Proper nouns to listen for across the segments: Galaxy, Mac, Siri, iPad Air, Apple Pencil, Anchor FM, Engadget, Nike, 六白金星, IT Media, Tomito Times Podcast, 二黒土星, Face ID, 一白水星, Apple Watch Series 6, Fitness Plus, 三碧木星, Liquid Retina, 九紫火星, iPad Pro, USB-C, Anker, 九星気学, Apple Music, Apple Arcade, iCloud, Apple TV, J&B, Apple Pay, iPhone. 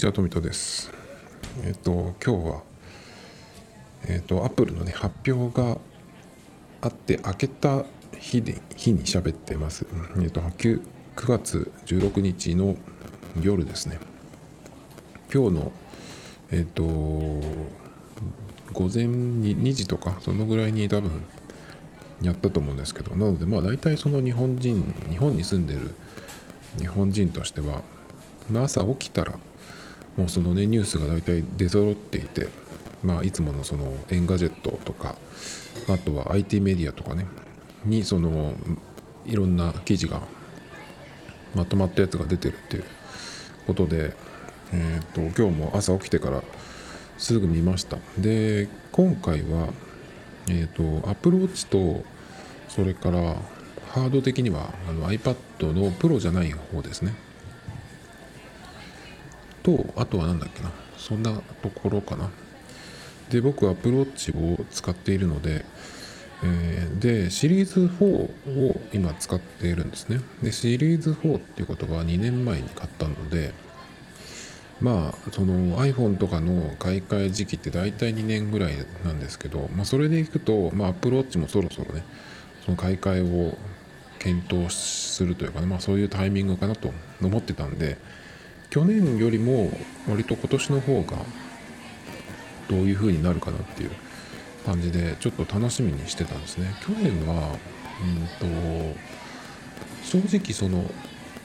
ちは、富田です。今日は、Apple の、ね、発表があって、明けた日に喋ってます。9月16日の夜ですね。今日の、午前に2時とか、そのぐらいに多分やったと思うんですけど、なので、まあ、大体その日本に住んでる日本人としては、まあ、朝起きたらもうそのねニュースが大体出揃っていて、まあいつものそのエンガジェットとか、あとは IT メディアとかねにそのいろんな記事がまとまったやつが出てるっていうことで、今日も朝起きてからすぐ見ました。で、今回はApple Watch とそれからハード的にはiPad のプロじゃない方ですね。とあとはなんだっけな、そんなところかな。で、僕はApple Watchを使っているので、でシリーズ4を今使っているんですね。でシリーズ4っていうことは2年前に買ったので、まあその iPhone とかの買い替え時期って大体2年ぐらいなんですけど、まあ、それでいくと、まあ、Apple Watch もそろそろねその買い替えを検討するというか、ね、まあ、そういうタイミングかなと思ってたんで、去年よりも割と今年の方がどういう風になるかなっていう感じでちょっと楽しみにしてたんですね。去年は正直その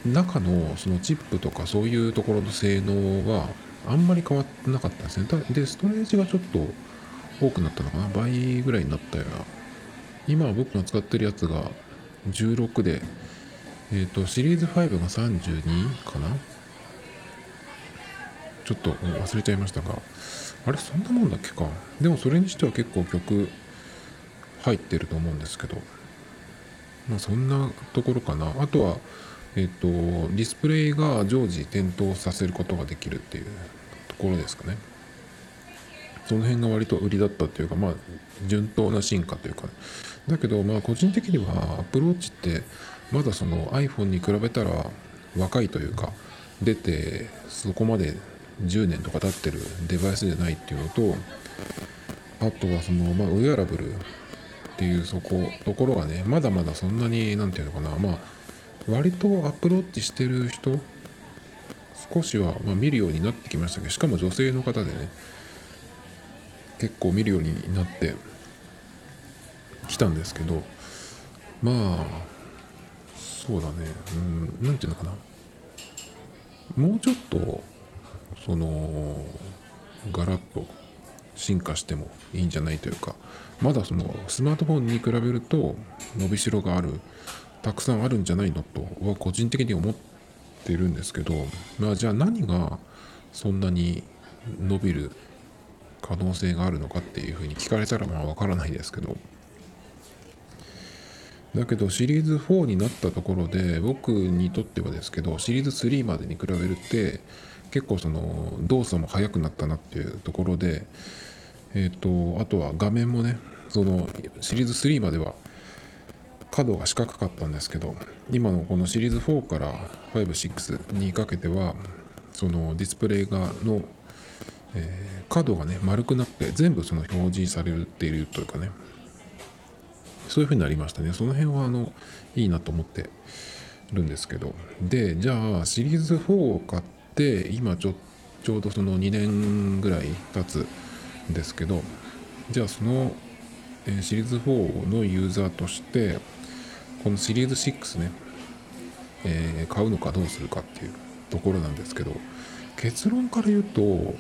中のそのチップとかそういうところの性能はあんまり変わってなかったんですね。でストレージがちょっと多くなったのかな、倍ぐらいになったような。今僕の使ってるやつが16で、シリーズ5が32かな、ちょっと忘れちゃいましたが、あれそんなもんだっけか。でもそれにしては結構曲入ってると思うんですけど、まあそんなところかな。あとはディスプレイが常時点灯させることができるっていうところですかね。その辺が割と売りだったというか、まあ順当な進化というか、ね、だけどまあ個人的にはApple Watchってまだその iPhone に比べたら若いというか、出てそこまで10年とか経ってるデバイスじゃないっていうのと、あとはその、まあ、ウェアラブルっていうところがね、まだまだそんなになんていうのかな、まあ割とアプローチしてる人少しは、まあ、見るようになってきましたけど、しかも女性の方でね結構見るようになってきたんですけど、まあそうだね、なんていうのかな、もうちょっとそのガラッと進化してもいいんじゃないというか、まだそのスマートフォンに比べると伸びしろがたくさんあるんじゃないのとは個人的に思ってるんですけど、まあ、じゃあ何がそんなに伸びる可能性があるのかっていうふうに聞かれたらまあ分からないですけど、だけどシリーズ4になったところで、僕にとってはですけどシリーズ3までに比べるって結構その動作も速くなったなっていうところで、あとは画面もね、そのシリーズ3までは角が四角かったんですけど、今のこのシリーズ4から5、6にかけてはそのディスプレイの角がね丸くなって全部その表示されているというかね、そういう風になりましたね。その辺はいいなと思ってるんですけど、でじゃあシリーズ4を買ってで今ちょうどその2年ぐらい経つんですけど、じゃあそのシリーズ4のユーザーとしてこのシリーズ6ね、買うのかどうするかっていうところなんですけど、結論から言うと、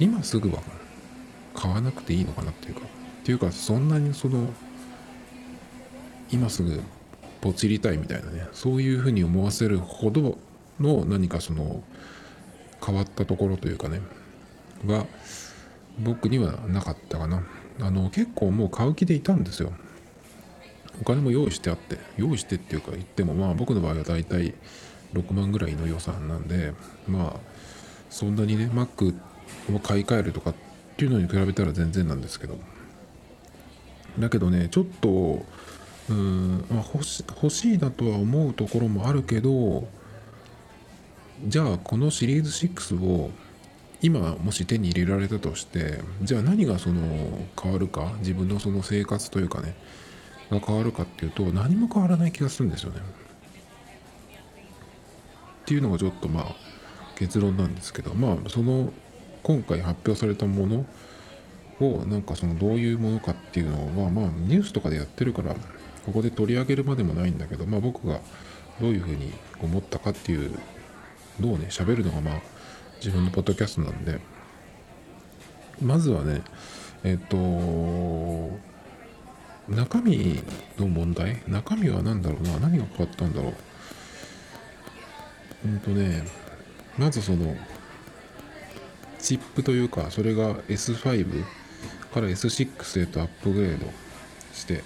今すぐは買わなくていいのかなっていうか、そんなにその今すぐポチりたいみたいなね、そういうふうに思わせるほどの何かその変わったところというかねが僕にはなかったかな。結構もう買う気でいたんですよ。お金も用意してあって、用意してっていうか言ってもまあ僕の場合はだいたい6万ぐらいの予算なんで、まあそんなにね Mac を買い替えるとかっていうのに比べたら全然なんですけど、だけどねちょっとまあ欲しいなとは思うところもあるけど、じゃあこのシリーズ6を今もし手に入れられたとして、じゃあ何がその変わるか、自分のその生活というかねが変わるかっていうと、何も変わらない気がするんですよねっていうのがちょっとまあ結論なんですけど、まあその今回発表されたものをなんかそのどういうものかっていうのは、まあニュースとかでやってるからここで取り上げるまでもないんだけど、まあ僕がどういうふうに思ったかっていうのをね喋るのがまあ自分のポッドキャストなんで、まずはね中身の問題、中身は何だろうな、何が変わったんだろう。まずそのチップというか、それが S5 から S6 へとアップグレードして、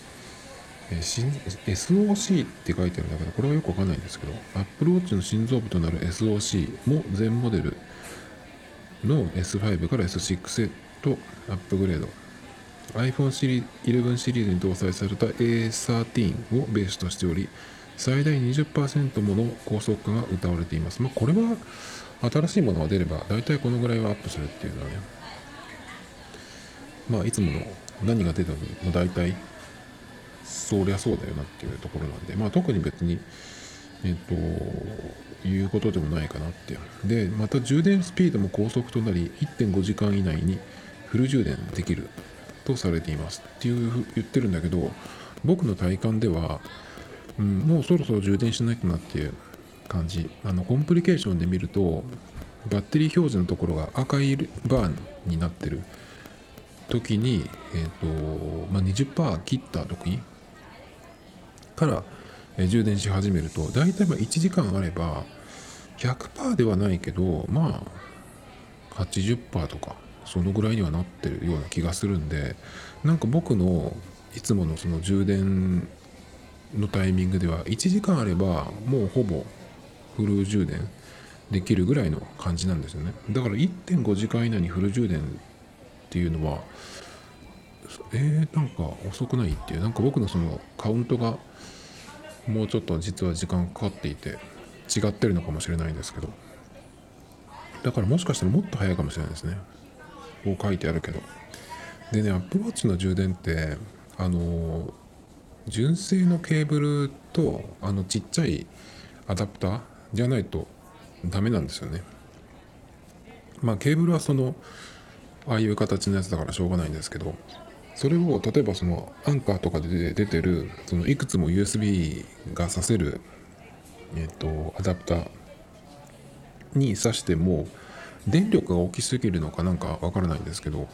SOC って書いてあるんだけど、これはよくわかんないんですけど、Apple Watch の心臓部となる SOC も全モデルの S5 から S6 へとアップグレード。iPhone 11シリーズに搭載された A13 をベースとしており、最大 20% もの高速化が謳われています。まあ、これは新しいものが出れば大体このぐらいはアップするっていうのはね、まあいつもの何が出ても大体そりゃそうだよなっていうところなんで、まあ特に別にいうことでもないかなっていう。でまた充電スピードも高速となり、 1.5 時間以内にフル充電できるとされていますっていう言ってるんだけど、僕の体感では、もうそろそろ充電しないとなっていう感じ。コンプリケーションで見るとバッテリー表示のところが赤いバーになってる時に、20% 切った時から充電し始めると、だいたい1時間あれば 100% ではないけど、まあ 80% とかそのぐらいにはなってるような気がするんで、なんか僕のいつものその充電のタイミングでは1時間あればもうほぼフル充電できるぐらいの感じなんですよね。だから 1.5 時間以内にフル充電っていうのはなんか遅くないっていう、なんか僕のそのカウントがもうちょっと実は時間かかっていて違ってるのかもしれないんですけど、だからもしかしたらもっと早いかもしれないですね。こう書いてあるけど。でね、Apple Watch の充電って純正のケーブルとちっちゃいアダプターじゃないとダメなんですよね。まあケーブルはそのああいう形のやつだからしょうがないんですけど、それを例えばそのAnkerとかで出てるそのいくつも USB が挿せるアダプターに挿しても電力が大きすぎるのかなんかわからないんですけど、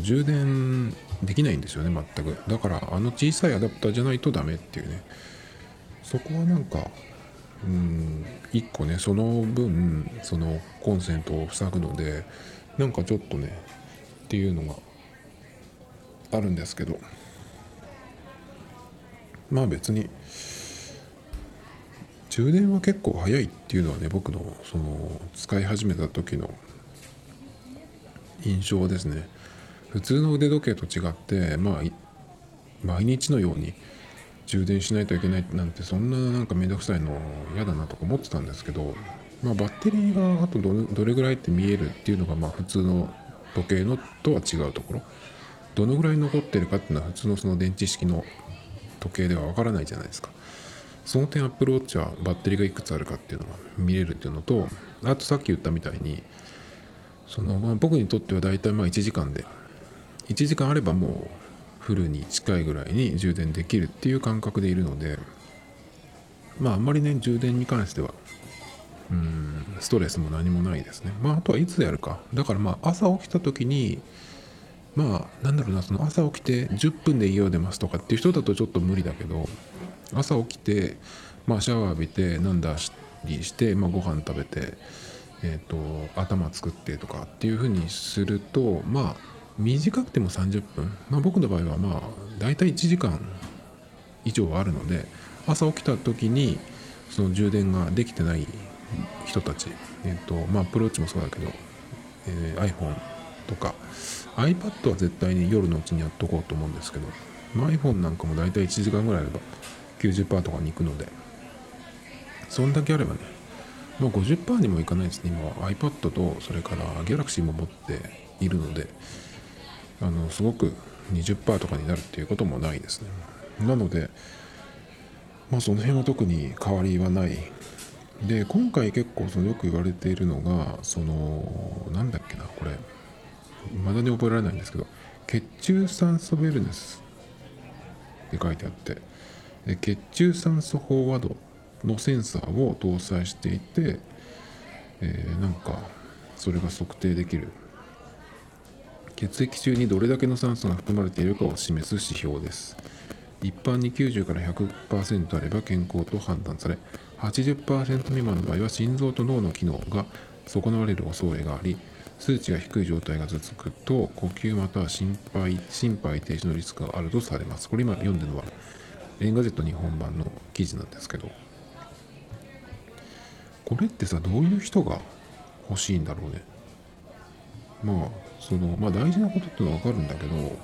充電できないんですよね全く。だから小さいアダプターじゃないとダメっていうね。そこはなんか1個ね、その分そのコンセントを塞ぐのでなんかちょっとねっていうのがあるんですけど、まあ別に充電は結構早いっていうのはね、僕のその使い始めた時の印象ですね。普通の腕時計と違って、まあ、毎日のように充電しないといけないなんて、そんななんかめんどくさいの嫌だなとか思ってたんですけど、まあ、バッテリーがあとどれぐらいって見えるっていうのが、まあ普通の時計のとは違うところ、どのぐらい残ってるかっていうのは普通のその電池式の時計ではわからないじゃないですか。その点Apple Watchはバッテリーがいくつあるかっていうのが見れるっていうのと、あとさっき言ったみたいにその、まあ、僕にとってはだいたい1時間で1時間あればもうフルに近いぐらいに充電できるっていう感覚でいるので、まああんまりね充電に関してはストレスも何もないですね。まああとはいつやるかだから、まあ朝起きた時にまあなんだろうな、その朝起きて10分で家を出ますとかっていう人だとちょっと無理だけど、朝起きて、まあ、シャワー浴びてなんだりして、まあ、ご飯食べて、頭作ってとかっていう風にすると、まあ短くても30分、まあ、僕の場合はまあ大体1時間以上はあるので、朝起きた時にその充電ができてない人たち、まあアップルウォッチもそうだけど、iPhone とか iPad は絶対に夜のうちにやっとこうと思うんですけど、まあ、iPhone なんかも大体1時間ぐらいあれば90% とかに行くので、そんだけあればねもう 50% にもいかないですね。今 iPad とそれから Galaxy も持っているので、すごく 20% とかになるっていうこともないですね。なので、まあ、その辺は特に変わりはない。で、今回結構よく言われているのが、なんだっけな、これまだに覚えられないんですけど、血中酸素ウェルネスって書いてあって、で血中酸素飽和度のセンサーを搭載していて、なんかそれが測定できる、血液中にどれだけの酸素が含まれているかを示す指標です。一般に90から 100% あれば健康と判断され、 80% 未満の場合は心臓と脳の機能が損なわれる恐れがあり、数値が低い状態が続くと呼吸または心肺停止のリスクがあるとされます。これ今読んでるのはエンガジェット日本版の記事なんですけど、これってどういう人が欲しいんだろうね。まあ大事なことってのは分かるんだけど、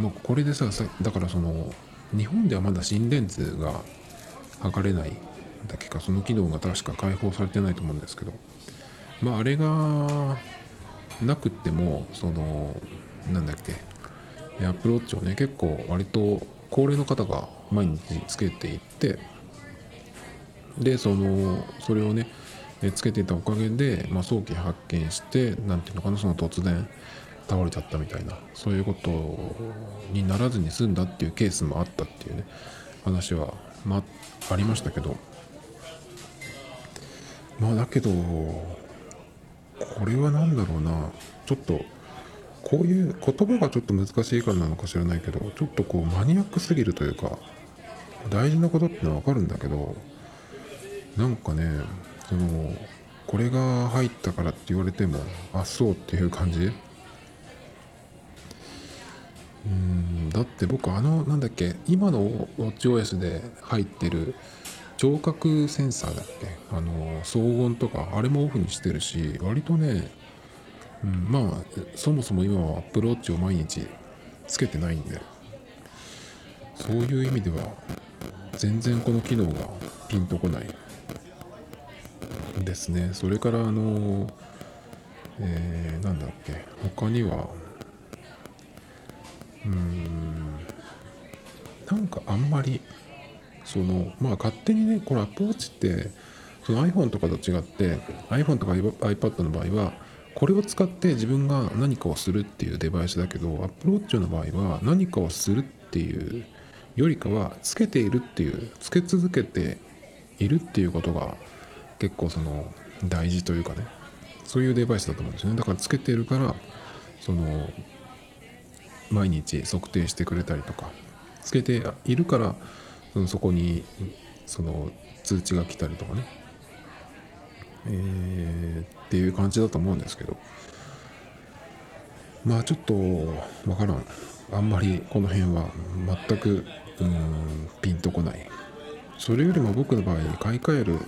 まあ、これでだから日本ではまだ心電図が測れないだけか、その機能が確か開放されてないと思うんですけど、まあ、あれがなくってもなんだっけ、アップルウォッチをね、結構割と高齢の方が毎日つけていて、でそれをねつけていたおかげで、まあ、早期発見して、なんていうのかな、突然倒れちゃったみたいな、そういうことにならずに済んだっていうケースもあったっていうね話は、まあ、ありましたけど、まあだけどこれはなんだろうな、ちょっとこういう言葉がちょっと難しいからなのか知らないけど、ちょっとマニアックすぎるというか、大事なことってのは分かるんだけど、なんかね、これが入ったからって言われても、あ、そうっていう感じ。だって僕なんだっけ、今のウォッチ OS で入ってる聴覚センサーだっけ、騒音とかあれもオフにしてるし、割とね、まあそもそも今は Apple Watch を毎日つけてないんで、そういう意味では全然この機能がピンとこないですね。それからなんだっけ、他にはなんかあんまりまあ勝手にね、これアプローチってiPhone とかと違って、 iPhone とか iPad の場合はこれを使って自分が何かをするっていうデバイスだけど、Apple Watch の場合は何かをするっていうよりかはつけているっていう、つけ続けているっていうことが結構大事というかね、そういうデバイスだと思うんですよね。だからつけているから、毎日測定してくれたりとか、つけているからそこに通知が来たりとかね、っていう感じだと思うんですけど、まあちょっとわからん、あんまりこの辺は全くピンとこない。それよりも僕の場合買い替える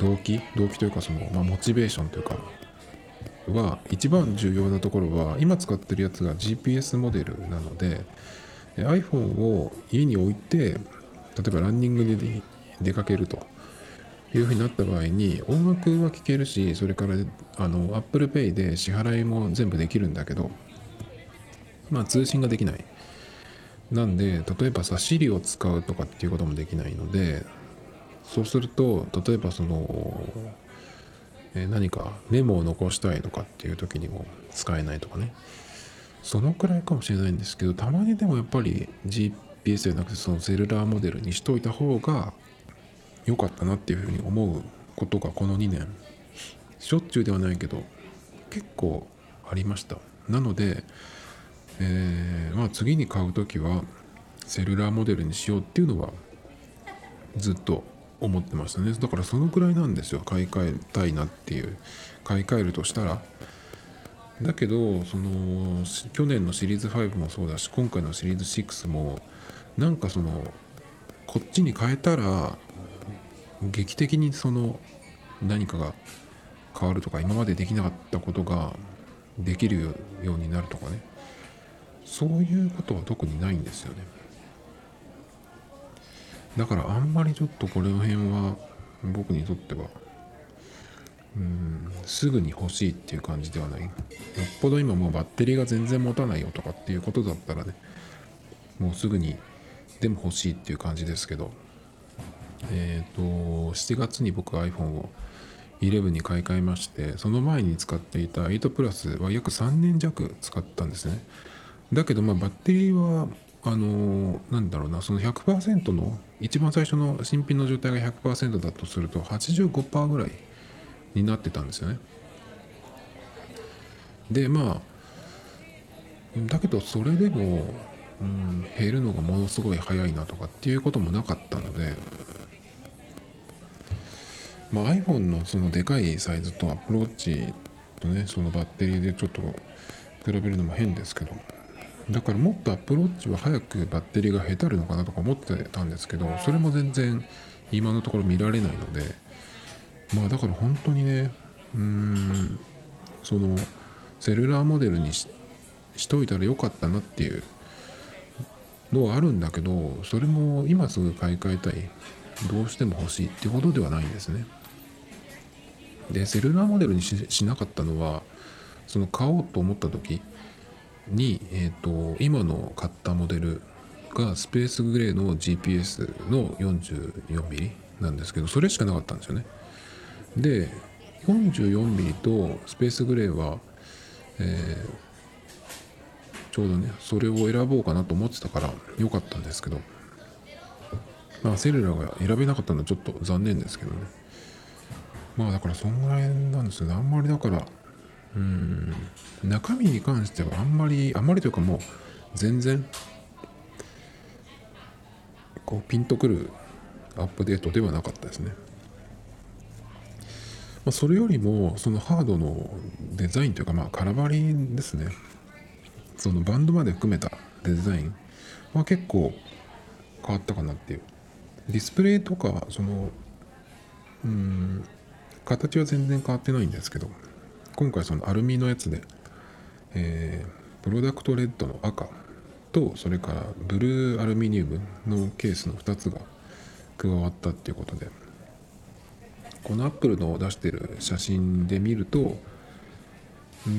動機というか、まあ、モチベーションというかは、一番重要なところは、今使ってるやつが GPS モデルなので、 iPhone を家に置いて、例えばランニングで出かけるというふうになった場合に、音楽は聴けるし、それからApple Pay で支払いも全部できるんだけど、まあ通信ができない。なんで、例えばSiri を使うとかっていうこともできないので、そうすると例えば何かメモを残したいとかっていう時にも使えないとかね、そのくらいかもしれないんですけど、たまにでもやっぱり GPS じゃなくてセルラーモデルにしといた方が良かったなっていうふうに思うことが、この2年しょっちゅうではないけど結構ありました。なので、まあ次に買うときはセルラーモデルにしようっていうのはずっと思ってましたね。だからそのくらいなんですよ、買い替えたいなっていう、買い替えるとしたら。だけど去年のシリーズ5もそうだし、今回のシリーズ6もなんかこっちに変えたら劇的に何かが変わるとか、今までできなかったことができるようになるとかね、そういうことは特にないんですよね。だからあんまりちょっとこの辺は僕にとってはすぐに欲しいっていう感じではない。よっぽど今もうバッテリーが全然持たないよとかっていうことだったらね、もうすぐにでも欲しいっていう感じですけど、7月に僕 iPhone を11に買い替えまして、その前に使っていた8プラスは約3年弱使ったんですね。だけどまあバッテリーはなんだろうな、その 100% の一番最初の新品の状態が 100% だとすると 85% ぐらいになってたんですよね。でまあだけどそれでも、減るのがものすごい早いなとかっていうこともなかったので、まあ、iPhone のそのでかいサイズとApple Watchとね、そのバッテリーでちょっと比べるのも変ですけど、だからもっとApple Watchは早くバッテリーがへたるのかなとか思ってたんですけど、それも全然今のところ見られないので、まあだから本当にね、そのセルラーモデルに しといたらよかったなっていうのはあるんだけど、それも今すぐ買い替えたい、どうしても欲しいってほどではないんですね。でセルラーモデルに しなかったのは、その買おうと思った時に、今の買ったモデルがスペースグレーの GPS の 44mm なんですけど、それしかなかったんですよね。で 44mm とスペースグレーは、ちょうどねそれを選ぼうかなと思ってたから良かったんですけど、まあ、セルラーが選べなかったのはちょっと残念ですけどね。まあだからそんぐらいなんですよね。あんまりだから中身に関してはあんまりというか、もう全然こうピンとくるアップデートではなかったですね。まあ、それよりもそのハードのデザインというか、まあ空張りですね。そのバンドまで含めたデザインは結構変わったかなっていう。ディスプレイとかその形は全然変わってないんですけど、今回そのアルミのやつで、プロダクトレッドの赤と、それからブルーアルミニウムのケースの2つが加わったっていうことで、このアップルの出してる写真で見ると、ブ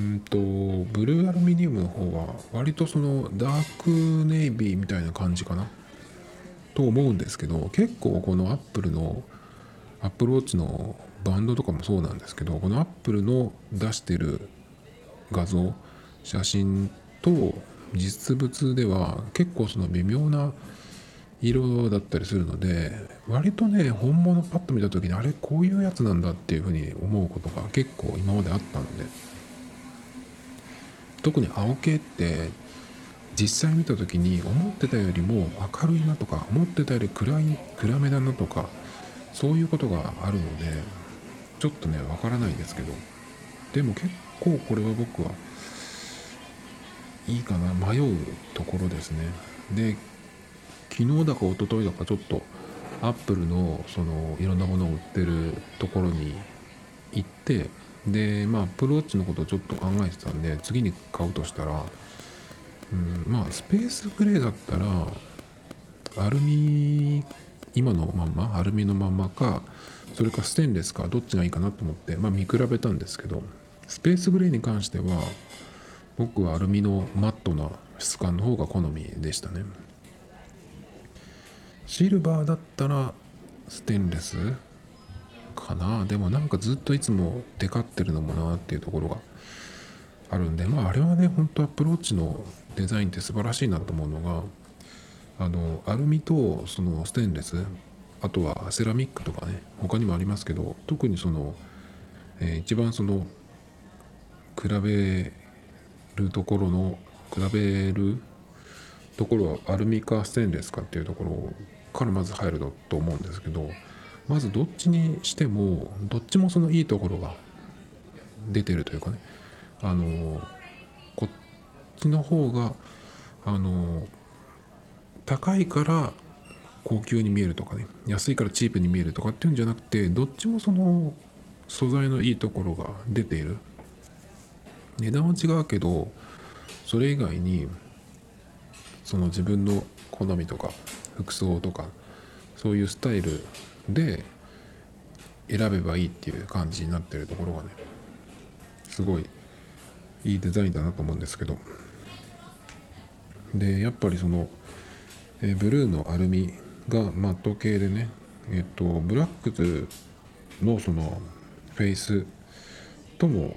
ルーアルミニウムの方は割とそのダークネイビーみたいな感じかなと思うんですけど、結構このアップルのアップルウォッチのバンドとかもそうなんですけど、このアップルの出してる画像写真と実物では結構その微妙な色だったりするので、割とね本物パッと見た時にあれこういうやつなんだっていう風に思うことが結構今まであったので、特に青系って実際見た時に思ってたよりも明るいなとか、思ってたより暗めだなとか、そういうことがあるのでちょっとねわからないですけど、でも結構これは僕はいいかな、迷うところですね。で昨日だか一昨日だかちょっとアップルのそのいろんなものを売ってるところに行って、でまあアップルウォッチのことをちょっと考えてたんで、次に買うとしたらまあスペースグレーだったらアルミ今のまんまアルミのまんまか、それかステンレスか、どっちがいいかなと思ってまあ見比べたんですけど、スペースグレーに関しては僕はアルミのマットな質感の方が好みでしたね。シルバーだったらステンレスかな。でもなんかずっといつもデカってるのもなっていうところがあるんで、まああれはね本当アプローチのデザインって素晴らしいなと思うのが、アルミとそのステンレス、あとはセラミックとかね他にもありますけど、特にその、一番その比べるところはアルミかステンレスかっていうところからまず入ると思うんですけど、まずどっちにしてもどっちもそのいいところが出てるというかね、こっちの方が高いから高級に見えるとかね、安いからチープに見えるとかっていうんじゃなくて、どっちもその素材のいいところが出ている。値段は違うけどそれ以外にその自分の好みとか服装とかそういうスタイルで選べばいいっていう感じになってるところがね、すごいいいデザインだなと思うんですけど、でやっぱりそのブルーのアルミがマット系でね、ブラックのそのフェイスとも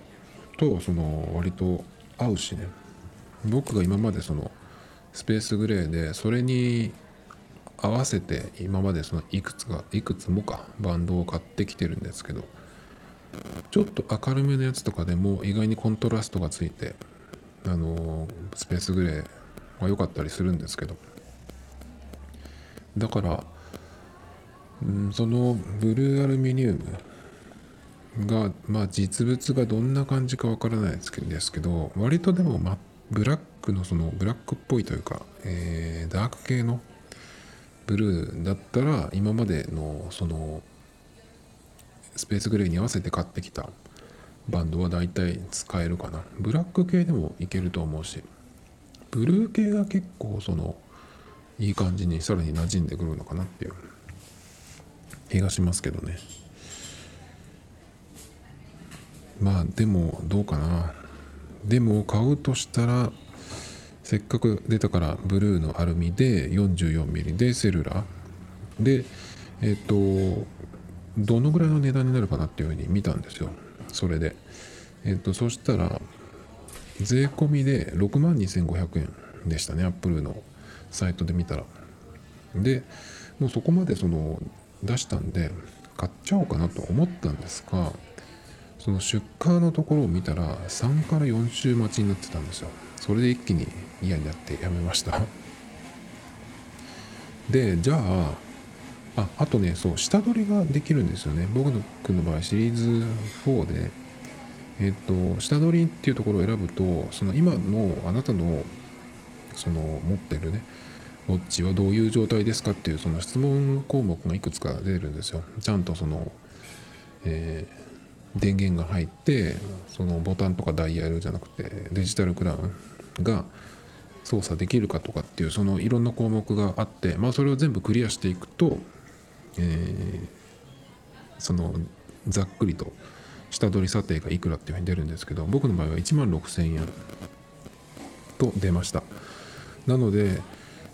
その割と合うしね、僕が今までそのスペースグレーでそれに合わせて今までそのいくつもバンドを買ってきてるんですけど、ちょっと明るめのやつとかでも意外にコントラストがついてスペースグレーは良かったりするんですけど、だから、そのブルーアルミニウムが、まあ、実物がどんな感じかわからないですけど、割とでも、ブラックのそのブラックっぽいというか、ダーク系のブルーだったら今までのそのスペースグレーに合わせて買ってきたバンドはだいたい使えるかな。ブラック系でもいけると思うし、ブルー系が結構そのいい感じにさらに馴染んでくるのかなっていう気がしますけどね。まあでもどうかな。でも買うとしたらせっかく出たからブルーのアルミで 44mm でセルラーでどのぐらいの値段になるかなっていうふうに見たんですよ。それでそしたら税込みで 62,500 円でしたね、アップルのサイトで見たら。でもうそこまでその出したんで買っちゃおうかなと思ったんですが、その出荷のところを見たら3から4週待ちになってたんですよ。それで一気に嫌になってやめましたで、じゃああとね、そう下取りができるんですよね。僕の場合シリーズ4で下取りっていうところを選ぶと、その今のあなたのその持ってるねウォッチはどういう状態ですかっていうその質問項目がいくつか出るんですよ。ちゃんとその、電源が入って、そのボタンとかダイヤルじゃなくてデジタルクラウンが操作できるかとかっていう、そのいろんな項目があって、まあそれを全部クリアしていくと、そのざっくりと下取り査定がいくらっていうふうに出るんですけど、僕の場合は 16,000 円と出ました。なので、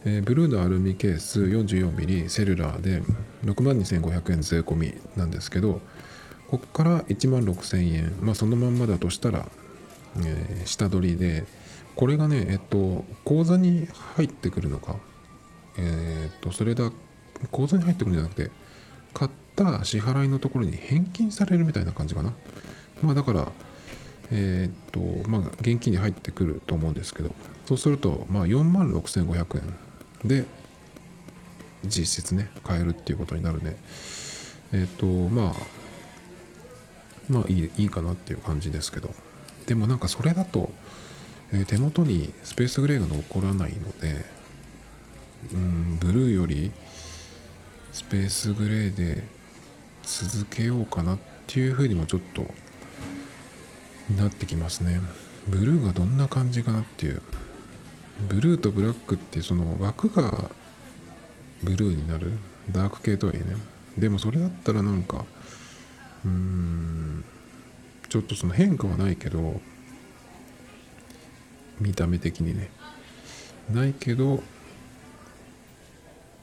ブルーのアルミケース 44mm セルラーで 62,500 円税込みなんですけど、ここから 16,000 円、まあ、そのまんまだとしたら、下取りで、これがね、口座に入ってくるのか、口座に入ってくるんじゃなくて、買った支払いのところに返金されるみたいな感じかな。まあだから、現金に入ってくると思うんですけど、そうすると、まあ 46,500 円で実質ね、買えるっていうことになるね。まあいいかなっていう感じですけど、でもなんかそれだと、手元にスペースグレーが残らないので、ブルーよりスペースグレーで続けようかなっていうふうにもちょっとなってきますね。ブルーがどんな感じかなっていう、ブルーとブラックってその枠がブルーになる、ダーク系とはいえね、でもそれだったらなんかちょっとその変化はないけど、見た目的にねないけど、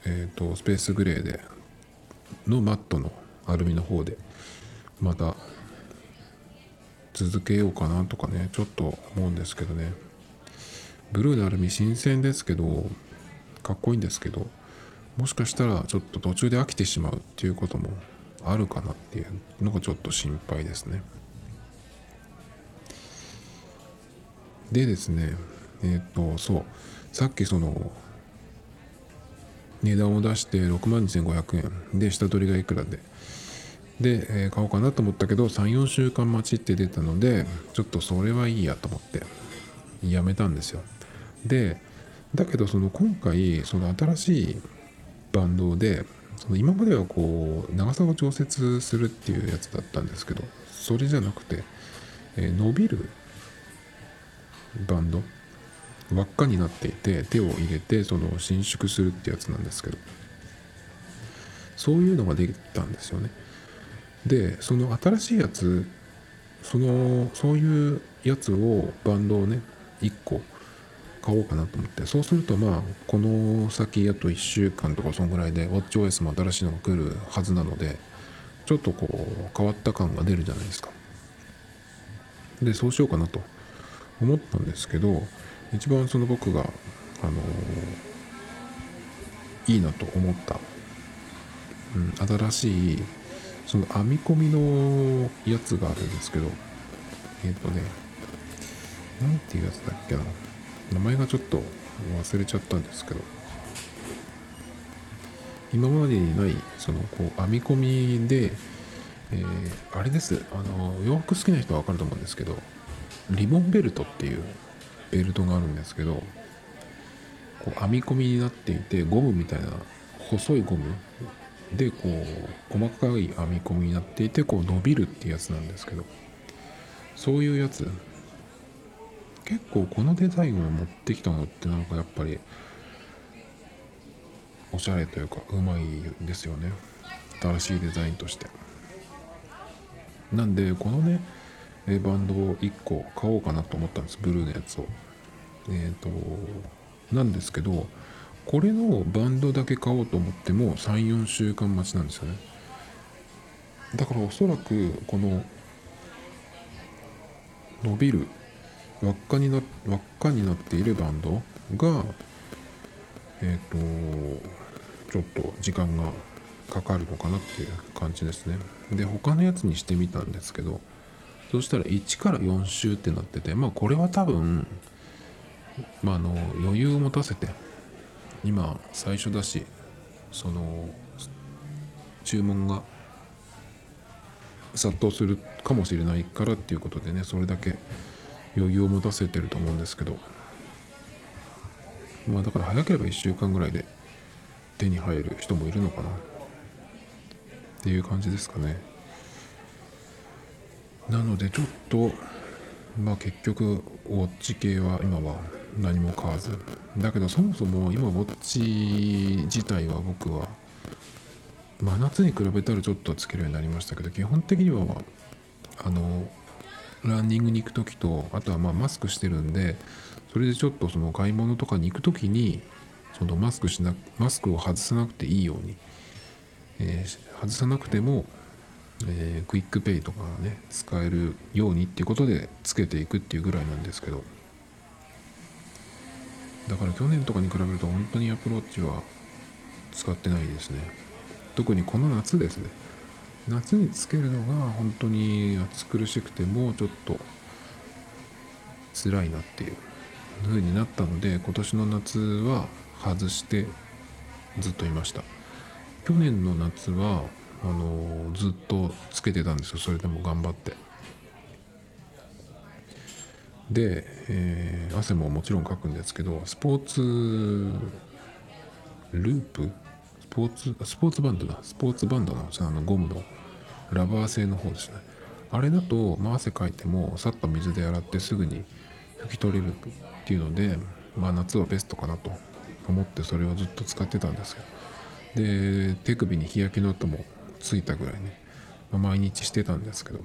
スペースグレーでのマットのアルミの方でまた続けようかなとかね、ちょっと思うんですけどね。ブルーのアルミ新鮮ですけど、かっこいいんですけど、もしかしたらちょっと途中で飽きてしまうっていうこともあるかなっていうのがちょっと心配ですね。でですね、そうさっきその値段を出して 62,500 円で下取りがいくらで買おうかなと思ったけど、 3,4 週間待ちって出たので、ちょっとそれはいいやと思ってやめたんですよ。でだけどその今回その新しいバンドで、その今まではこう長さを調節するっていうやつだったんですけど、それじゃなくて、伸びるバンド、輪っかになっていて手を入れてその伸縮するってやつなんですけど、そういうのができたんですよね。でその新しいやつ、そういうやつをバンドをね1個買おうかなと思って、そうするとまあこの先あと1週間とかそのぐらいで WatchOS も新しいのが来るはずなので、ちょっとこう変わった感が出るじゃないですか。でそうしようかなと思ったんですけど、一番その僕がいいなと思った、新しいその編み込みのやつがあるんですけど、なんていうやつだっけな、名前がちょっと忘れちゃったんですけど、今までにないそのこう編み込みで、あれです、洋服好きな人は分かると思うんですけど、リボンベルトっていうベルトがあるんですけど、こう編み込みになっていて、ゴムみたいな細いゴムでこう細かい編み込みになっていて、こう伸びるっていうやつなんですけど、そういうやつ結構このデザインを持ってきたのってなんかやっぱりおしゃれというかうまいですよね、新しいデザインとして。なんでこのねバンドを1個買おうかなと思ったんです、ブルーのやつを。なんですけど、これのバンドだけ買おうと思っても 3,4 週間待ちなんですよね。だからおそらくこの伸びる輪っかになっているバンドがちょっと時間がかかるのかなっていう感じですね。で他のやつにしてみたんですけど、そしたら1から4週ってなってて、まあこれは多分、余裕を持たせて、今最初だし、その注文が殺到するかもしれないからっていうことでね、それだけ余裕を持たせてると思うんですけど、まあだから早ければ1週間ぐらいで手に入る人もいるのかなっていう感じですかね。なのでちょっと結局ウォッチ系は今は何も買わず、だけどそもそも今ウォッチ自体は僕は真夏に比べたらちょっとつけるようになりましたけど、基本的にはランニングに行く時と、あとはマスクしてるんで、それでちょっとその買い物とかに行く時にそのマスクを外さなくていいように、外さなくてもクイックペイとかね使えるようにっていうことでつけていくっていうぐらいなんですけど、だから去年とかに比べると本当にApple Watchは使ってないですね。特にこの夏ですね、夏につけるのが本当に暑苦しくてもうちょっと辛いなっていう風になったので、今年の夏は外してずっといました。去年の夏はずっとつけてたんですよ、それでも頑張って。で、汗ももちろんかくんですけど、スポーツバンドのゴムのラバー製の方ですね。あれだと、汗かいてもさっと水で洗ってすぐに拭き取れるっていうので、夏はベストかなと思ってそれをずっと使ってたんですけど、で手首に日焼けの跡もついたぐらいね、毎日してたんですけど、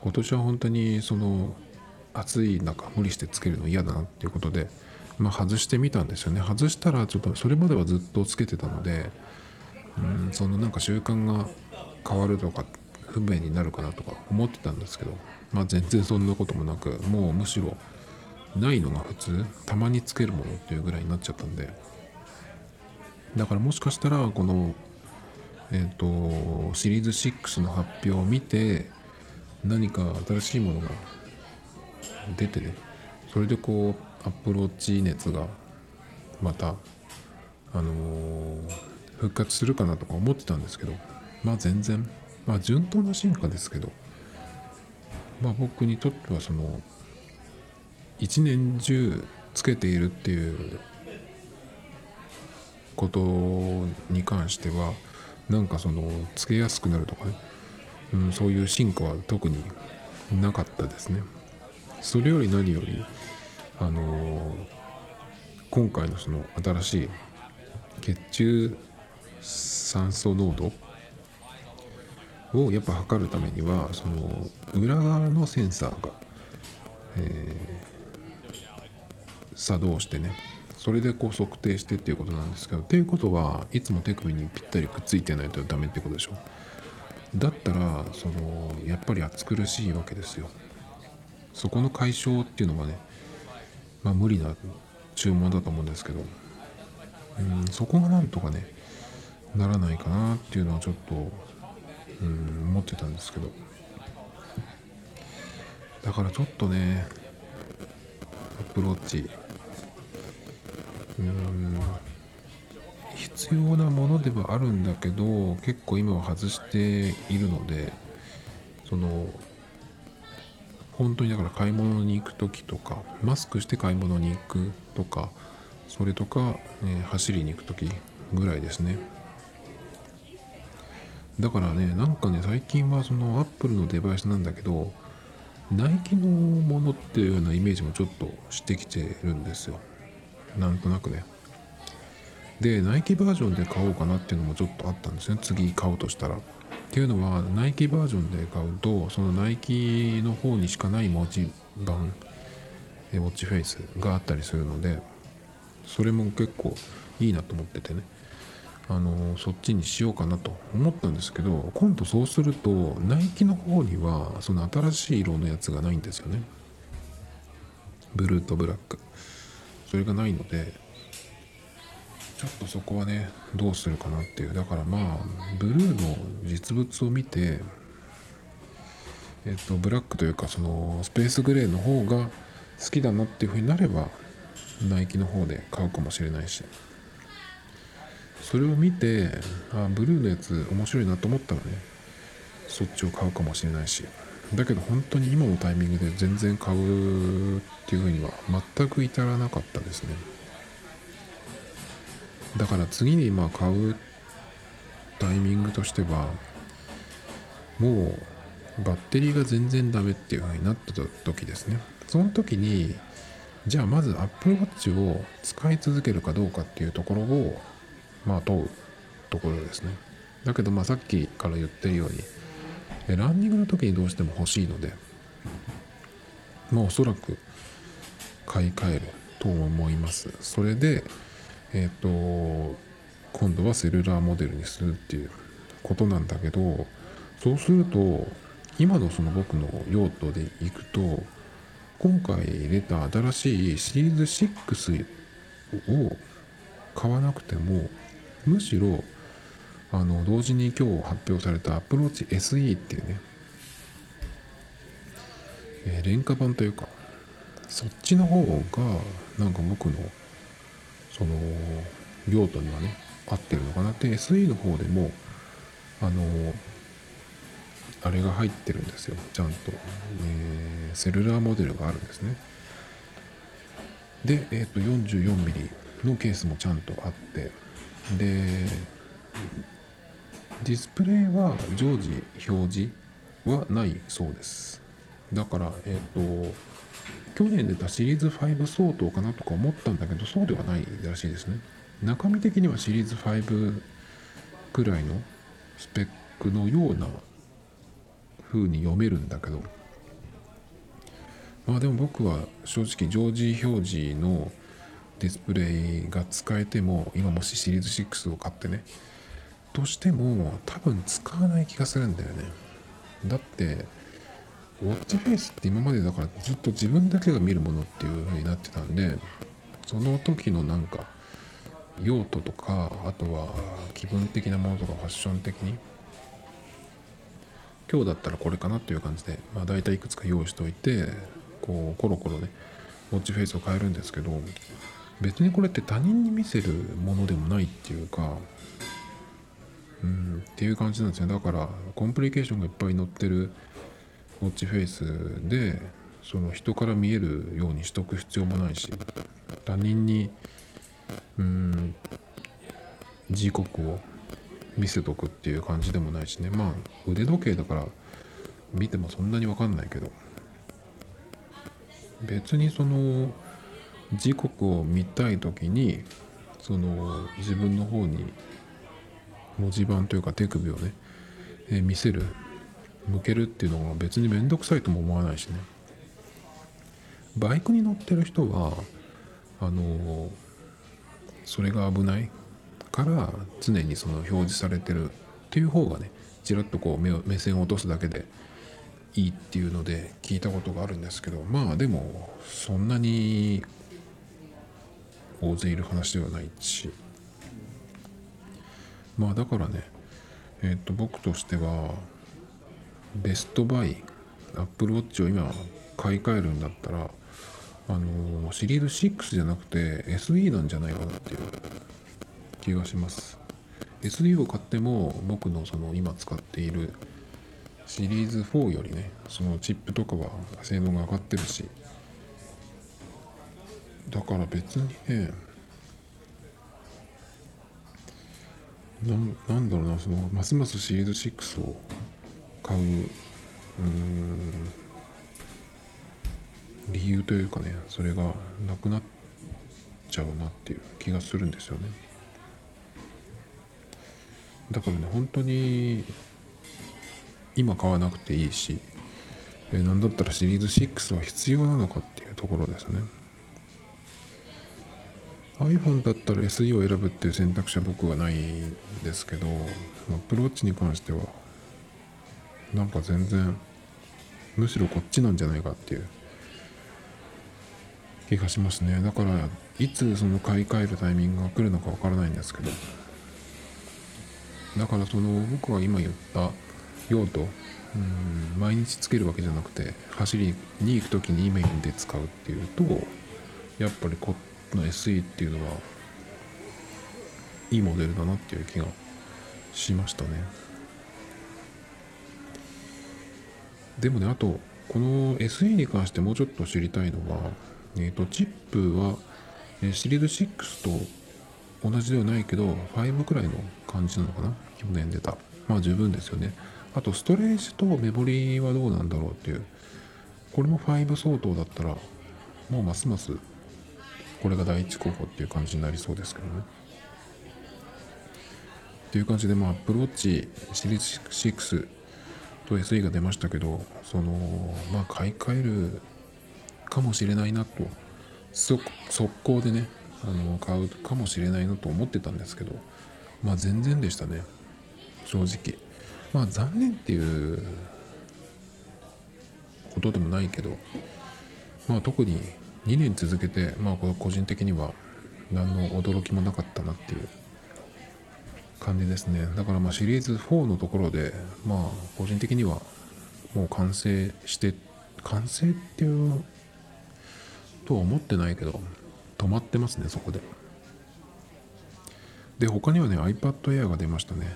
今年は本当にその暑い中無理してつけるの嫌だなっていうことで、外してみたんですよね。外したらちょっとそれまではずっとつけてたので、その習慣が変わるとか不便になるかなとか思ってたんですけど、全然そんなこともなく、もうむしろないのが普通、たまにつけるものっていうぐらいになっちゃったんで、だからもしかしたらこの、シリーズ6の発表を見て何か新しいものが出てね、それでこうアプローチ熱がまた、復活するかなとか思ってたんですけど、全然、順当な進化ですけど、僕にとってはその一年中つけているっていうことに関してはつけやすくなるとかね、そういう進化は特になかったですね。それより何より今回のその新しい血中酸素濃度をやっぱ測るためにはその裏側のセンサーが、作動してね、それでこう測定してっていうことなんですけど、っていうことはいつも手首にぴったりくっついてないとダメってことでしょ。だったらそのやっぱり暑苦しいわけですよ。そこの解消っていうのがね、まあ無理な注文だと思うんですけど、そこがなんとかねならないかなっていうのはちょっと思ってたんですけど、だからちょっとねApple Watch必要なものではあるんだけど、結構今は外しているので、その本当にだから買い物に行くときとか、マスクして買い物に行くとか、それとか、走りに行くときぐらいですね。だからね、なんかね最近はその Apple のデバイスなんだけど、ナイキのものっていうようなイメージもちょっとしてきてるんですよ、なんとなくね。でナイキバージョンで買おうかなっていうのもちょっとあったんですね、次買うとしたら。っていうのはナイキバージョンで買うと、そのナイキの方にしかない文字盤、ウォッチフェイスがあったりするので、それも結構いいなと思っててね、そっちにしようかなと思ったんですけど、今度そうするとナイキの方にはその新しい色のやつがないんですよね。ブルーとブラック、それがないので、ちょっとそこはねどうするかなっていう。だからまあブルーの実物を見て、ブラックというかそのスペースグレーの方が好きだなっていう風になれば、ナイキの方で買うかもしれないし、それを見て、あ、ブルーのやつ面白いなと思ったらね、そっちを買うかもしれないし、だけど本当に今のタイミングで全然買うっていう風には全く至らなかったですね。だから次に今買うタイミングとしては、もうバッテリーが全然ダメっていう風になった時ですね。その時にじゃあまず Apple Watch を使い続けるかどうかっていうところをまあ問うところですね。だけどまあさっきから言ってるように、ランニングの時にどうしても欲しいので、まあおそらく買い替えると思います。それで今度はセルラーモデルにするっていうことなんだけど、そうすると今のその僕の用途でいくと、今回出た新しいシリーズ6を買わなくても、むしろ同時に今日発表された Apple Watch SE っていうね、廉価版というか、そっちの方がなんか僕のその用途にはね合ってるのかなって。 SE の方でもあれが入ってるんですよ、ちゃんと、セルラーモデルがあるんですね。で、44mmのケースもちゃんとあって、でディスプレイは常時表示はないそうです。だから去年出たシリーズ5相当かなとか思ったんだけど、そうではないらしいですね。中身的にはシリーズ5くらいのスペックのような風に読めるんだけど、まあでも僕は正直常時表示のディスプレイが使えても、今もしシリーズ6を買ってねとしても多分使わない気がするんだよね。だってウォッチフェイスって今までだからずっと自分だけが見るものっていう風になってたんで、その時のなんか用途とか、あとは気分的なものとかファッション的に、今日だったらこれかなっていう感じで、まあ大体いくつか用意しておいて、こうコロコロねウォッチフェイスを変えるんですけど、別にこれって他人に見せるものでもないっていうか、っていう感じなんですね。だからコンプリケーションがいっぱい載ってるウォッチフェイスで、その人から見えるようにしとく必要もないし、他人に時刻を見せとくっていう感じでもないしね。まあ腕時計だから見てもそんなに分かんないけど、別にその時刻を見たい時にその自分の方に文字盤というか手首をね見せる向けるっていうのが別にめんどくさいとも思わないしね。バイクに乗ってる人はそれが危ないから常にその表示されてるっていう方がね、ちらっとこう 目線を落とすだけでいいっていうので聞いたことがあるんですけど、まあでもそんなに大勢いる話ではないし、まあだからね、僕としてはベストバイ、Apple Watch を今買い替えるんだったらシリーズ6じゃなくて SE なんじゃないかなっていう気がします。 SE を買っても僕のその今使っているシリーズ4よりね、そのチップとかは性能が上がってるし、だから別にね、なんだろうな、そのますますシリーズ6を買う理由というかね、それがなくなっちゃうなっていう気がするんですよね。だからね、本当に今買わなくていいし、なんだったらシリーズ6は必要なのかっていうところですね。iPhone だったら SE を選ぶっていう選択肢は僕はないんですけど、Apple Watch に関してはなんか全然むしろこっちなんじゃないかっていう気がしますね。だからいつその買い替えるタイミングが来るのかわからないんですけど、だからその僕が今言った用途、毎日つけるわけじゃなくて走りに行くときにメインで使うっていうと、やっぱりこの SE っていうのはいいモデルだなっていう気がしましたね。でもね、あとこの SE に関してもうちょっと知りたいのは、チップはシリーズ6と同じではないけど5くらいの感じなのかな、去年出た。まあ十分ですよね。あとストレージとメモリーはどうなんだろうっていう、これも5相当だったらもうますますこれが第一候補っていう感じになりそうですけどね。っていう感じで、まあ Apple Watch シリーズ6と SE が出ましたけど、まあ買い替えるかもしれないなと、速攻でね、買うかもしれないなと思ってたんですけど、まあ全然でしたね、正直。まあ残念っていうことでもないけど、まあ特に2年続けて、まあ個人的には何の驚きもなかったなっていう感じですね。だからまあシリーズ4のところで、まあ個人的にはもう完成っていうとは思ってないけど止まってますね、そこで。で、他にはね iPad Air が出ましたね。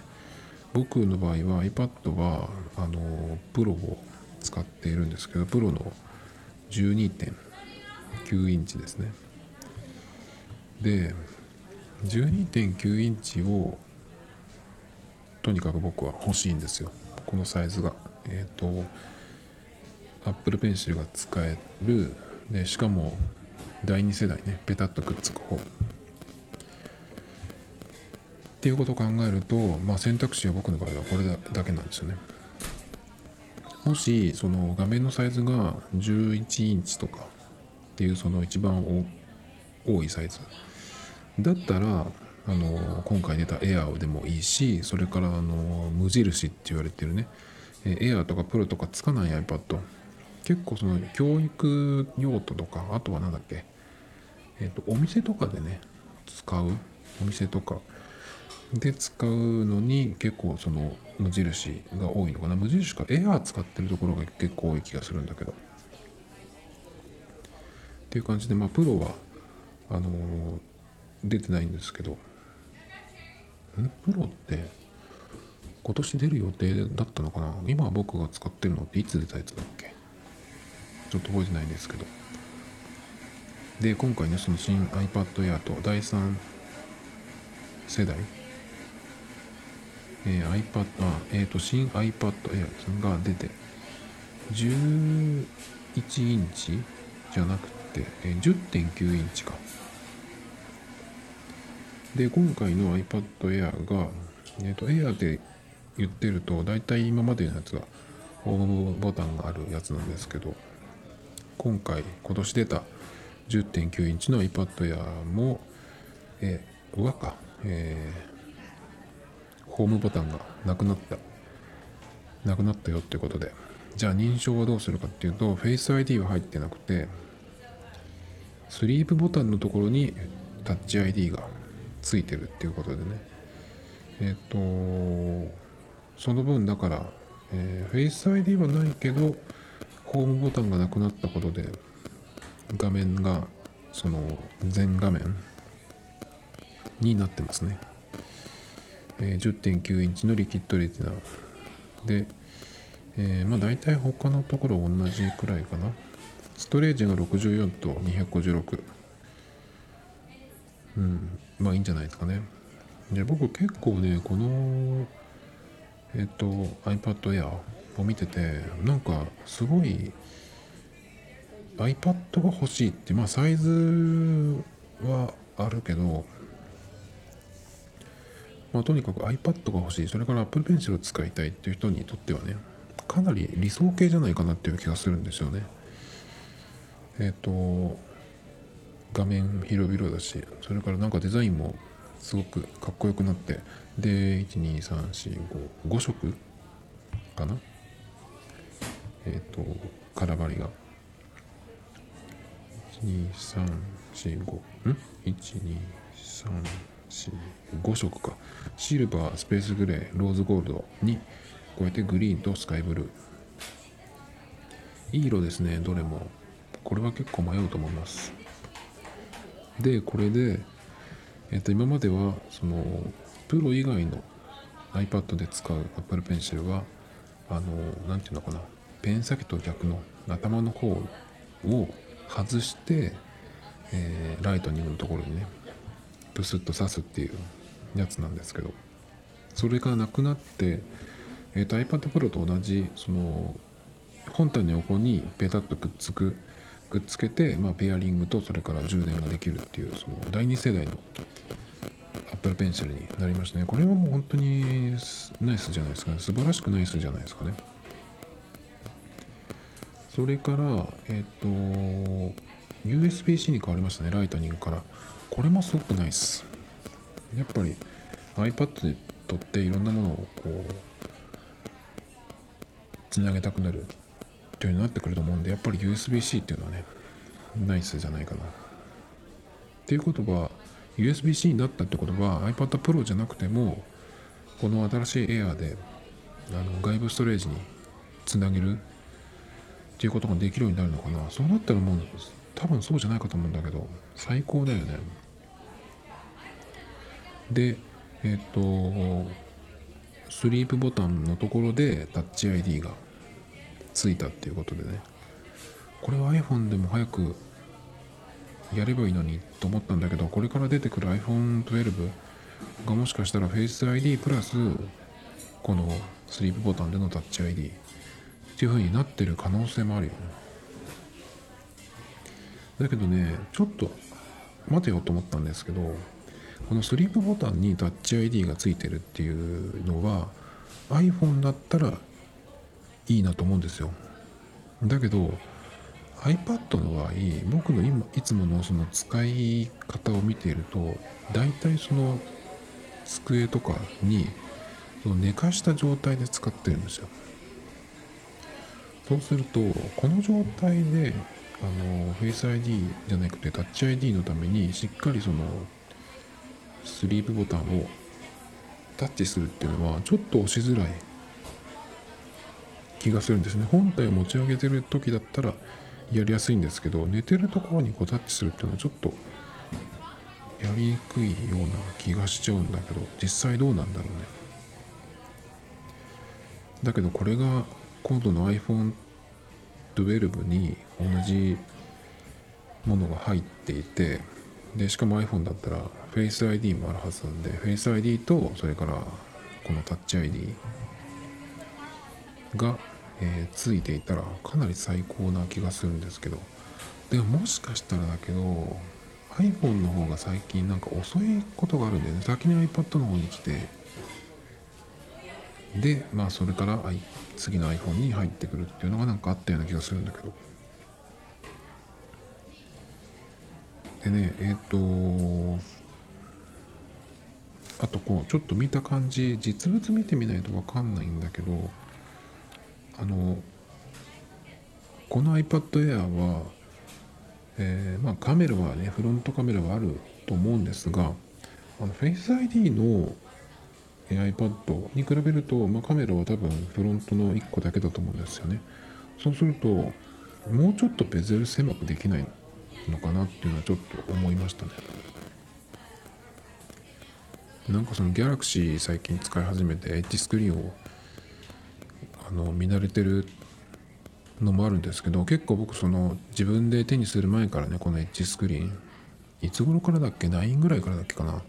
僕の場合は iPad はプロを使っているんですけど、プロの 12.9 インチですね。で 12.9 インチをとにかく僕は欲しいんですよ、このサイズが。Apple Pencil が使えるで、しかも第2世代ね、ペタッとくっつく方っていうことを考えると、まあ選択肢は僕の場合はこれだけなんですよね。もしその画面のサイズが11インチとかっていう、その一番多いサイズだったら今回出た Air でもいいし、それから無印って言われてるね、 Air とか Pro とかつかない iPad、結構その教育用途とか、あとはなんだっけ、お店とかでね使う、お店とかで使うのに結構その無印が多いのかな。無印かエアー使ってるところが結構多い気がするんだけどっていう感じで、まあプロは出てないんですけど、プロって今年出る予定だったのかな。今僕が使ってるのっていつ出たやつだっけ、ちょっと覚えてないんですけど。で、今回ね、その新 iPad Air と第3世代、新 iPad Air が出て、11インチじゃなくて、10.9 インチか。で、今回の iPad Air が、Air って言ってると、だいたい今までのやつはホームボタンがあるやつなんですけど、今年出た 10.9 インチの iPad Air もホームボタンがなくなったよってことで、じゃあ認証はどうするかっていうと、フェイス ID は入ってなくて、スリープボタンのところにタッチ ID がついてるっていうことでね、その分だから、フェイス ID はないけどホームボタンがなくなったことで、画面がその全画面になってますね。10.9 インチのリキッドレティナで、だいたい他のところ同じくらいかな。ストレージが64と256、いいんじゃないですかね。で、僕結構ねこのiPad Air を見てて、なんかすごい iPad が欲しいって、サイズはあるけど、とにかく iPad が欲しい、それから Apple Pencil を使いたいっていう人にとってはね、かなり理想系じゃないかなっていう気がするんですよね。画面広々だし、それからなんかデザインもすごくかっこよくなって、で 1,2,3,4,5 色かな、カラーバリが 1,2,3,4,5 1,2,3,4,5 色か、シルバー、スペースグレー、ローズゴールドにこうやってグリーンとスカイブルー、いい色ですね。どれもこれは結構迷うと思います。でこれで、今まではそのプロ以外の iPad で使う Apple Pencil はなんていうのかな、ペン先と逆の頭の方を外して、ライトニングのところにねブスッと刺すっていうやつなんですけど、それがなくなって、iPad Pro と同じその本体の横にペタッとくっつけて、ペアリングとそれから充電ができるっていう、その第2世代の Apple Pencil になりましたね。これはもう本当にナイスじゃないですかね。素晴らしくナイスじゃないですかね。それから、USB-C に変わりましたね、ライトニングから。これもすごくナイス。やっぱり iPad で撮っていろんなものをこうつなげたくなるというようになってくると思うんで、やっぱり USB-C っていうのはねナイスじゃないかな。っていうことは USB-C になったってことは iPad Pro じゃなくてもこの新しい Air で外部ストレージにつなげるっていうことができるようになるのかな。そうなったらもう多分そうじゃないかと思うんだけど、最高だよね。でスリープボタンのところでタッチ ID がついたっていうことでね、これは iPhone でも早くやればいいのにと思ったんだけど、これから出てくる iPhone12 がもしかしたら Face ID プラスこのスリープボタンでのタッチ ID っていう風になってる可能性もあるよね。だけどね、ちょっと待てよと思ったんですけど、このスリープボタンにタッチ ID がついてるっていうのは iPhone だったらいいなと思うんですよ。だけど iPad の場合、僕の今いつものその使い方を見ていると、だいたいその机とかにその寝かした状態で使ってるんですよ。そうするとこの状態でFace ID じゃなくてタッチ ID のためにしっかりそのスリープボタンをタッチするっていうのはちょっと押しづらい気がするんですね。本体を持ち上げてる時だったらやりやすいんですけど、寝てるところにタッチするっていうのはちょっとやりにくいような気がしちゃうんだけど、実際どうなんだろうね。だけどこれが今度の iPhone12 に同じものが入っていて、でしかも iPhone だったら Face ID もあるはずなんで、 Face ID とそれからこのタッチ ID がついていたらかなり最高な気がするんですけど、でももしかしたらだけど iPhone の方が最近なんか遅いことがあるんだよね。先に iPad の方に来て、で、まあそれから次の iPhone に入ってくるっていうのがなんかあったような気がするんだけど。でね、あとこうちょっと見た感じ、実物見てみないと分かんないんだけど、この iPad Air は、まあカメラはね、フロントカメラはあると思うんですが、Face ID のiPad に比べると、まあ、カメラは多分フロントの1個だけだと思うんですよね。そうするともうちょっとベゼル狭くできないのかなっていうのはちょっと思いましたね。なんかその Galaxy 最近使い始めてエッジスクリーンを見慣れてるのもあるんですけど、結構僕その自分で手にする前からね、このエッジスクリーンいつ頃からだっけ、9ぐらいからだっけかな、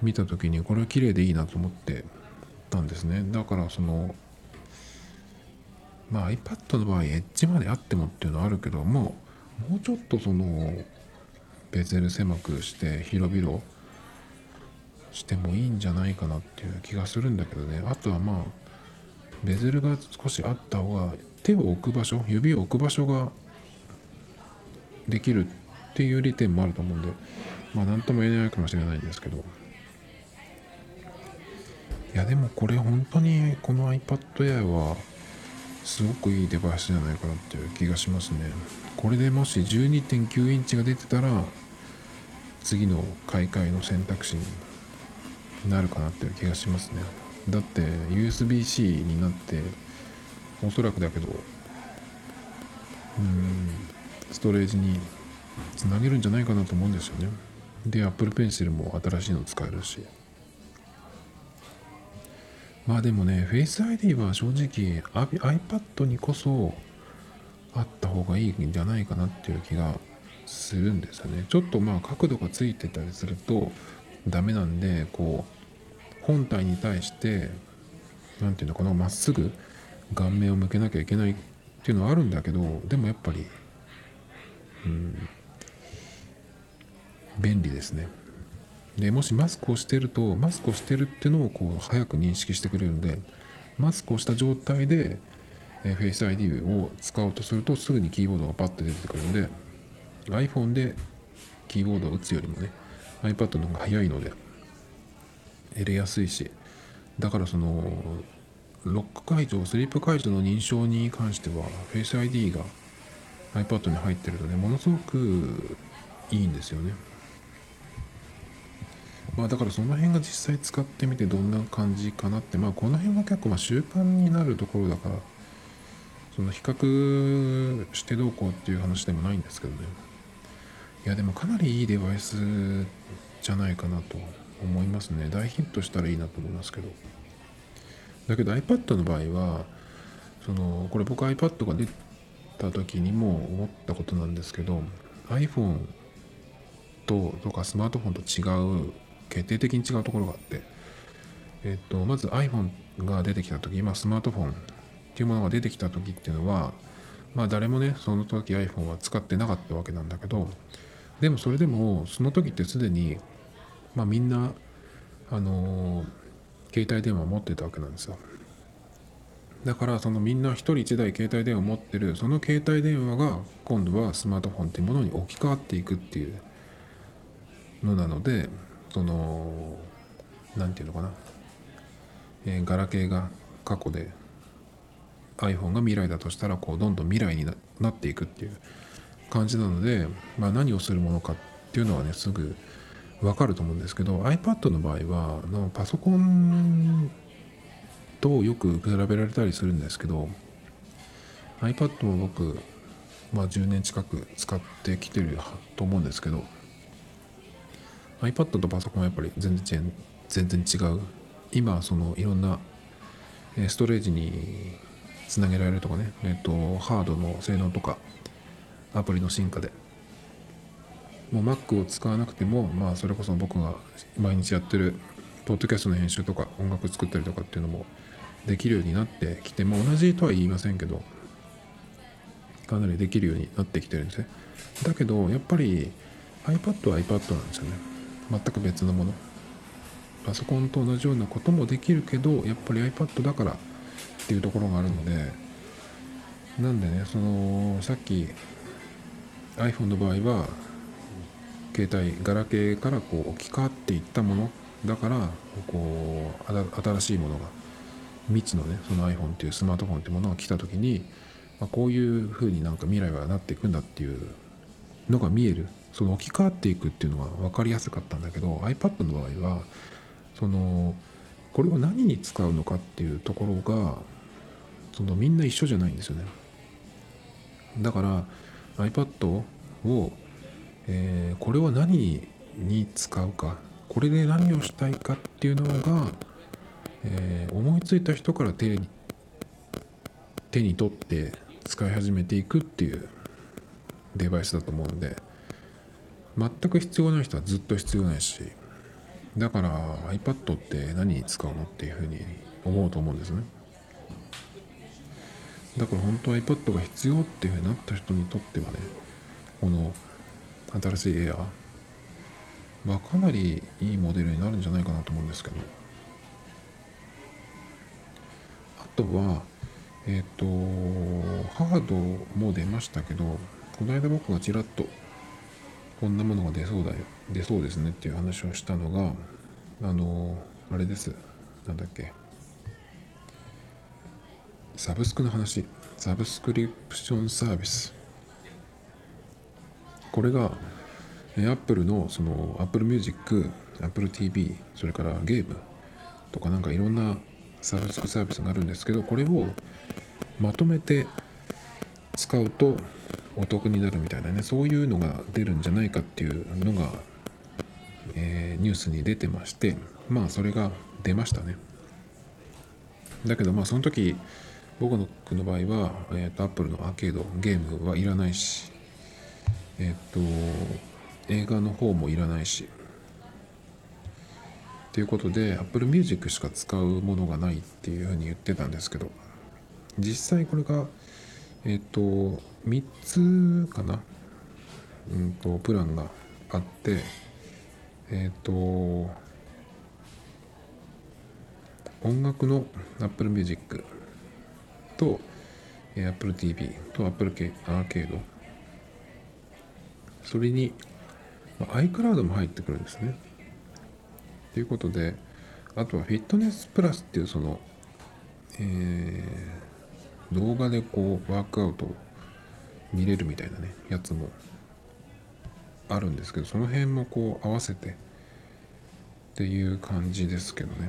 見た時にこれは綺麗でいいなと思ってたんですね。だからそのまあ iPad の場合エッジまであってもっていうのはあるけど、もうちょっとそのベゼル狭くして広々してもいいんじゃないかなっていう気がするんだけどね。あとはまあベゼルが少しあった方が手を置く場所、指を置く場所ができるっていう利点もあると思うんで、まあ何とも言えないかもしれないんですけど、いやでもこれ本当にこの iPad Air はすごくいいデバイスじゃないかなっていう気がしますね。これでもし 12.9 インチが出てたら次の買い替えの選択肢になるかなっていう気がしますね。だって USB-C になっておそらくだけどストレージにつなげるんじゃないかなと思うんですよね。で Apple Pencil も新しいの使えるし、まあでもね、Face ID は正直 iPad にこそあった方がいいんじゃないかなっていう気がするんですよね。ちょっとまあ角度がついてたりするとダメなんで、こう本体に対してなんていうのかな、まっすぐ顔面を向けなきゃいけないっていうのはあるんだけど、でもやっぱり便利ですね。でもしマスクをしてると、マスクをしてるっていうのをこう早く認識してくれるので、マスクをした状態でFace ID を使おうとするとすぐにキーボードがパッと出てくるので、 iPhone でキーボードを打つよりもね iPad の方が早いので得れやすいし、だからそのロック解除、スリープ解除の認証に関しては Face ID が iPad に入ってるとね、ものすごくいいんですよね。まあ、だからその辺が実際使ってみてどんな感じかなって、まあこの辺は結構まあ習慣になるところだから、その比較してどうこうっていう話でもないんですけどね。いやでもかなりいいデバイスじゃないかなと思いますね。大ヒットしたらいいなと思いますけど、だけど iPad の場合はそのこれ僕 iPad が出た時にも思ったことなんですけど、 iPhone とかスマートフォンと違う、決定的に違うところがあって、まず iPhone が出てきた時、今スマートフォンっていうものが出てきた時っていうのは、まあ誰もねその時 iPhone は使ってなかったわけなんだけど、でもそれでもその時ってすでに、まあ、みんな携帯電話を持ってたわけなんですよ。だからそのみんな一人一台携帯電話を持ってる、その携帯電話が今度はスマートフォンっていうものに置き換わっていくっていうのなので、そのなんていうのかな、ガラケーが過去で iPhone が未来だとしたら、こうどんどん未来になっていくっていう感じなので、まあ、何をするものかっていうのはねすぐ分かると思うんですけど、 iPad の場合はパソコンとよく比べられたりするんですけど、 iPad も僕、まあ、10年近く使ってきてると思うんですけど、iPad とパソコンはやっぱり全然違う。今そのいろんなストレージにつなげられるとかね、ハードの性能とかアプリの進化でもう Mac を使わなくても、まあそれこそ僕が毎日やってるポッドキャストの編集とか音楽作ったりとかっていうのもできるようになってきて、まあ同じとは言いませんけどかなりできるようになってきてるんですね。だけどやっぱり iPad は iPad なんですよね。全く別のものパソコンと同じようなこともできるけど、やっぱり iPad だからっていうところがあるので、なんでね、そのさっき iPhone の場合は携帯ガラケーからこう置き換わっていったものだから、こう新しいものが未知のね、その iPhone っていうスマートフォンっていうものが来た時に、まあ、こういう風になんか未来はなっていくんだっていうのが見える、その置き換わっていくっていうのが分かりやすかったんだけど、 iPad の場合はそのこれを何に使うのかっていうところがそのみんな一緒じゃないんですよね。だから iPad を、これは何に使うか、これで何をしたいかっていうのが、思いついた人から手に取って使い始めていくっていうデバイスだと思うんで、全く必要ない人はずっと必要ないし、だから iPad って何に使うのっていうふうに思うと思うんですね。だから本当は iPad が必要っていうふうになった人にとってはね、この新しいエアはかなりいいモデルになるんじゃないかなと思うんですけど、あとはハードも出ましたけど、この間僕がちらっとこんなものが出そうですねっていう話をしたのが、あれです、なんだっけ、サブスクの話、サブスクリプションサービス、これが Apple のその Apple Music、Apple TV、 それからゲームとかなんかいろんなサブスクサービスがあるんですけど、これをまとめて使うとお得になるみたいなね、そういうのが出るんじゃないかっていうのが、ニュースに出てまして、まあそれが出ましたね。だけどまあその時僕の場合は、Apple のアーケードゲームはいらないし、映画の方もいらないしということで Apple Music しか使うものがないっていうふうに言ってたんですけど、実際これが3つかな、プランがあって、音楽の Apple Music と Apple TV と Apple Arcade、 それに、iCloud も入ってくるんですね。ということで、あとはフィットネスプラスっていうその、動画でこうワークアウトを見れるみたいなねやつもあるんですけど、その辺もこう合わせてっていう感じですけどね。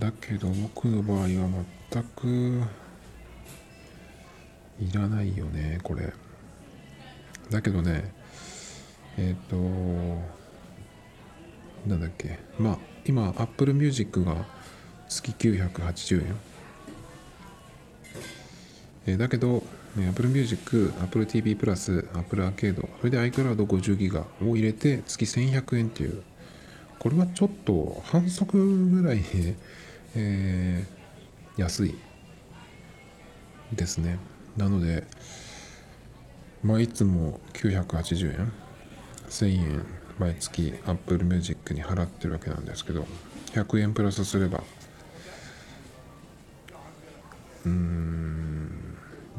だけど僕の場合は全くいらないよねこれ。だけどね、なんだっけ、まあ今 Apple Music が月980円、だけど Apple Music、Apple TV プラス Apple Arcade、 それで iCloud50 ギガを入れて月1100円っていう、これはちょっと反則ぐらい、安いですね。なのでまあいつも980円、1000円毎月 Apple Music に払ってるわけなんですけど、100円プラスすれば、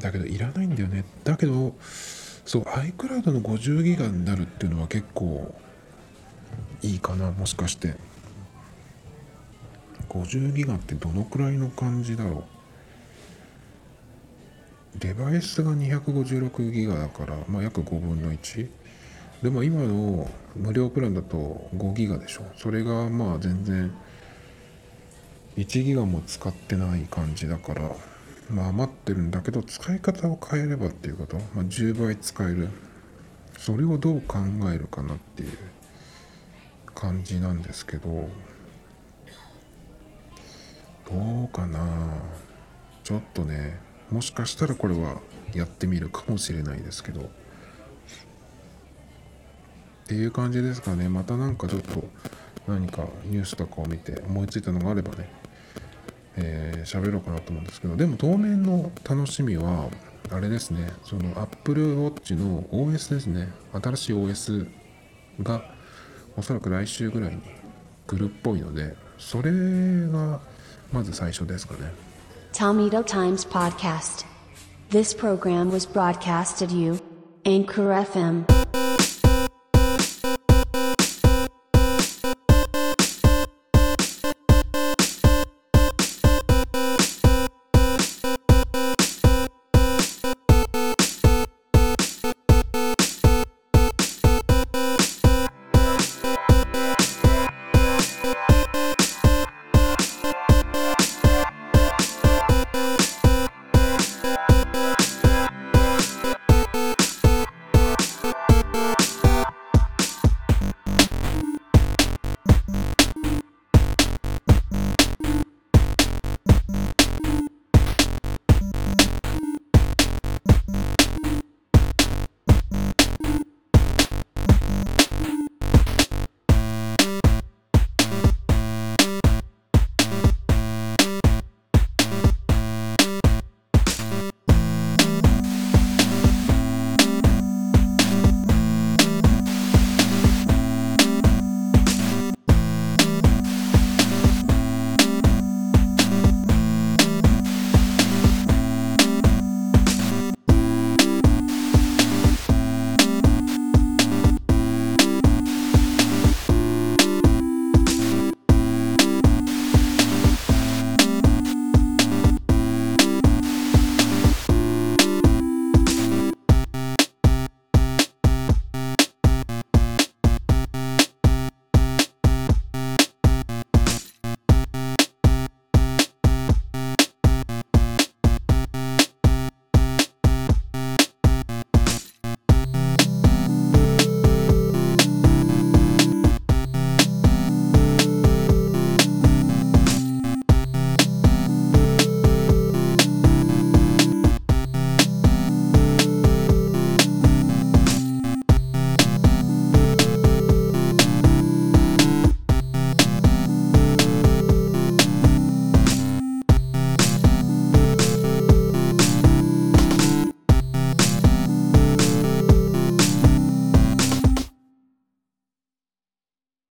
だけどいらないんだよね。だけどそう iCloud の50ギガになるっていうのは結構いいかな、もしかして。50ギガってどのくらいの感じだろう。デバイスが256ギガだから、まあ約5分の1。でも今の無料プランだと5ギガでしょ。それがまあ全然1ギガも使ってない感じだから、まあ余ってるんだけど使い方を変えればっていうこと、まあ10倍使える。それをどう考えるかなっていう感じなんですけど、どうかな。ちょっとね、もしかしたらこれはやってみるかもしれないですけど。っていう感じですかね。またなんかちょっと何かニュースとかを見て思いついたのがあればね、喋ろうかなと思うんですけど、でも当面の楽しみはあれですね、その Apple Watch の OS ですね。新しい OS がおそらく来週ぐらいに来るっぽいので、それがまず最初ですかね。Tomato Times Podcast. This program was broadcasted you Anchor FM.